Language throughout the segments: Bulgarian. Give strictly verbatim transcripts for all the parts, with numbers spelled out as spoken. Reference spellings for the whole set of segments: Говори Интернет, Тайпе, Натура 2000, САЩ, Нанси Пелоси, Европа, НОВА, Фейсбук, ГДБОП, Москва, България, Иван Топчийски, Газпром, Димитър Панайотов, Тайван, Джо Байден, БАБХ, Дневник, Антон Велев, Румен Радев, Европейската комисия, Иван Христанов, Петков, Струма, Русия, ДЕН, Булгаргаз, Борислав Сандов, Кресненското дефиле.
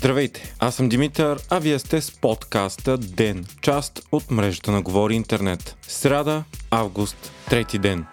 Здравейте, аз съм Димитър, а вие сте с подкаста ДЕН, част от мрежата на Говори Интернет. Сряда, август, трети ден.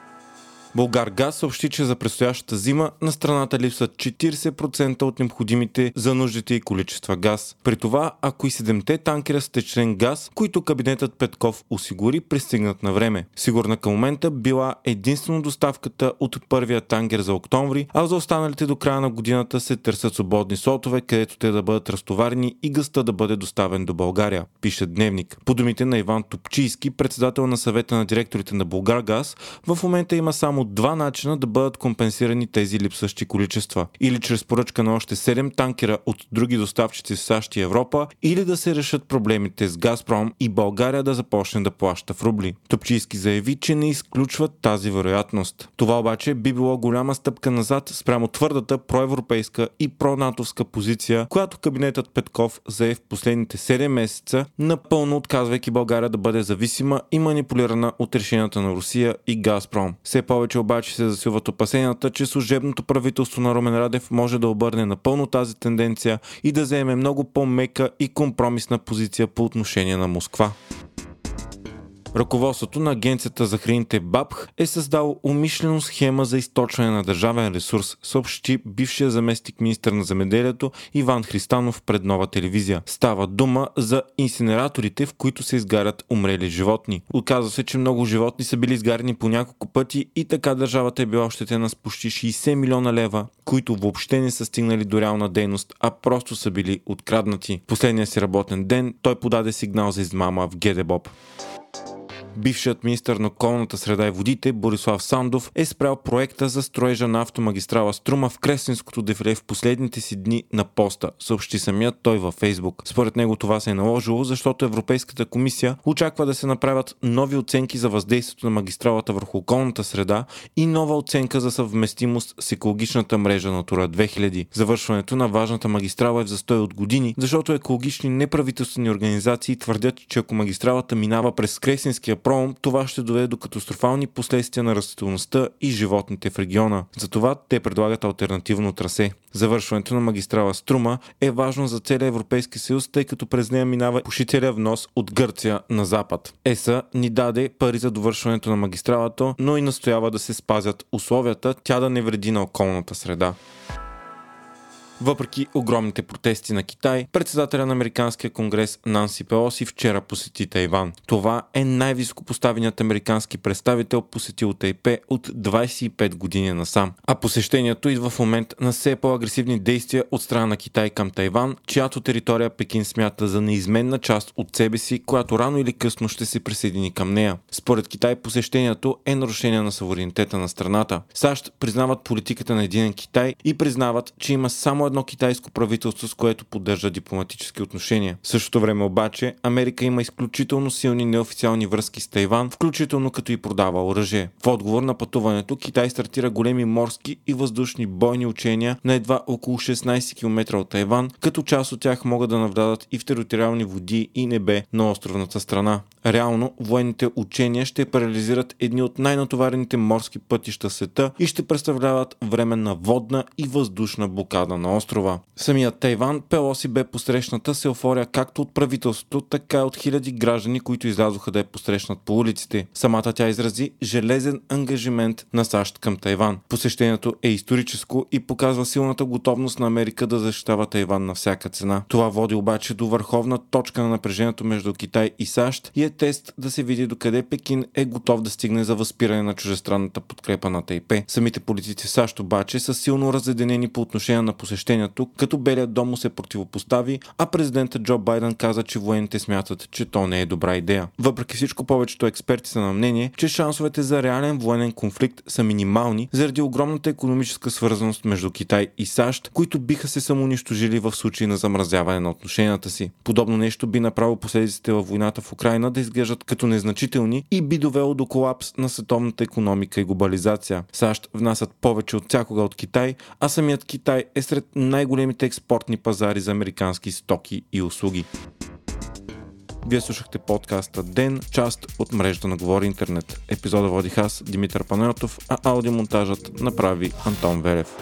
Булгаргаз съобщи, че за предстоящата зима на страната липсват четиридесет процента от необходимите за нуждите и количества газ. При това, ако и седемте танкера с течен газ, които кабинетът Петков осигури, пристигнат на време. Сигурна към момента била единствено доставката от първия танкер за октомври, а за останалите до края на годината се търсят свободни слотове, където те да бъдат разтоварени и газта да бъде доставен до България, пише Дневник. По думите на Иван Топчийски, председател на съвета на директорите на Булгаргаз, в момента има само два начина да бъдат компенсирани тези липсващи количества. Или чрез поръчка на още седем танкера от други доставчици в САЩ и Европа, или да се решат проблемите с Газпром и България да започне да плаща в рубли. Топчийски заяви, че не изключват тази вероятност. Това обаче би било голяма стъпка назад спрямо твърдата проевропейска и пронатовска позиция, която кабинетът Петков зае в последните седем месеца, напълно отказвайки България да бъде зависима и манипулирана от решенията на Русия и Газпром. Все повече че обаче се засилват опасенията, че служебното правителство на Румен Радев може да обърне напълно тази тенденция и да заеме много по-мека и компромисна позиция по отношение на Москва. Ръководството на Агенцията за храните БАБХ е създало умишлено схема за източване на държавен ресурс, съобщи бившия заместник министър на земеделието Иван Христанов пред Нова телевизия. Става дума за инсинераторите, в които се изгарят умрели животни. Оказва се, че много животни са били изгарени по няколко пъти и така държавата е била ощетена с почти шейсет милиона лева, които въобще не са стигнали до реална дейност, а просто са били откраднати. Последния си работен ден той подаде сигнал за измама в ГДБОП. Бившият министър на околната среда и водите Борислав Сандов е спрял проекта за строежа на автомагистрала Струма в Кресненското дефиле в последните си дни на поста, съобщи самият той във Фейсбук. Според него това се е наложило, защото Европейската комисия очаква да се направят нови оценки за въздействието на магистралата върху околната среда и нова оценка за съвместимост с екологичната мрежа Натура две хиляди. Завършването на важната магистрала е в застой от години, защото екологични неправителствени организации твърдят, че ако магистралата минава през Кресненския това ще доведе до катастрофални последствия на растителността и животните в региона. Затова те предлагат алтернативно трасе. Завършването на магистрала Струма е важно за целия Европейски съюз, тъй като през нея минава пушителя внос от Гърция на запад. ЕСА ни даде пари за довършването на магистралата, но и настоява да се спазят условията тя да не вреди на околната среда. Въпреки огромните протести на Китай, председателя на Американския конгрес Нанси Пелоси вчера посети Тайван. Това е най-високопоставеният американски представител, посетил Тайпе от двадесет и пет години насам. А посещението идва в момент на все по-агресивни действия от страна на Китай към Тайван, чиято територия Пекин смята за неизменна част от себе си, която рано или късно ще се присъедини към нея. Според Китай посещението е нарушение на суверенитета на страната. САЩ признават политиката на единен Китай и признават, че има само едно китайско правителство, с което поддържа дипломатически отношения. В същото време обаче Америка има изключително силни неофициални връзки с Тайван, включително като и продава оръжие. В отговор на пътуването Китай стартира големи морски и въздушни бойни учения на едва около шестнадесет километра от Тайван, като част от тях могат да навлязат и в териториални води и небе на островната страна. Реално военните учения ще парализират едни от най-натоварените морски пътища в света и ще представляват временна водна и въздушна блокада на острова. Самият Тайван, Пелоси бе посрещната с еуфория както от правителството, така и от хиляди граждани, които излязоха да я посрещнат по улиците. Самата тя изрази железен ангажимент на САЩ към Тайван. Посещението е историческо и показва силната готовност на Америка да защитава Тайван на всяка цена. Това води обаче до върховна точка на напрежението между Китай и САЩ и е тест да се види докъде Пекин е готов да стигне за възпиране на чуждестранната подкрепа на Тайпе. Самите политици в САЩ обаче са силно разединени по отношение на посещението, като Белият дом му се противопостави, а президентът Джо Байден каза, че военните смятат, че то не е добра идея. Въпреки всичко, повечето експерти са на мнение, че шансовете за реален военен конфликт са минимални заради огромната икономическа свързаност между Китай и САЩ, които биха се самоунищожили в случай на замразяване на отношенията си. Подобно нещо би направило последиците във войната в Украйна да изглеждат като незначителни и би довело до колапс на световната икономика и глобализация. САЩ внасят повече от всякога от Китай, а самият Китай е сред най-големите експортни пазари за американски стоки и услуги. Вие слушахте подкаста ДЕН, част от мрежата на Говори Интернет. Епизода водих аз, Димитър Панайотов, а аудиомонтажът направи Антон Велев.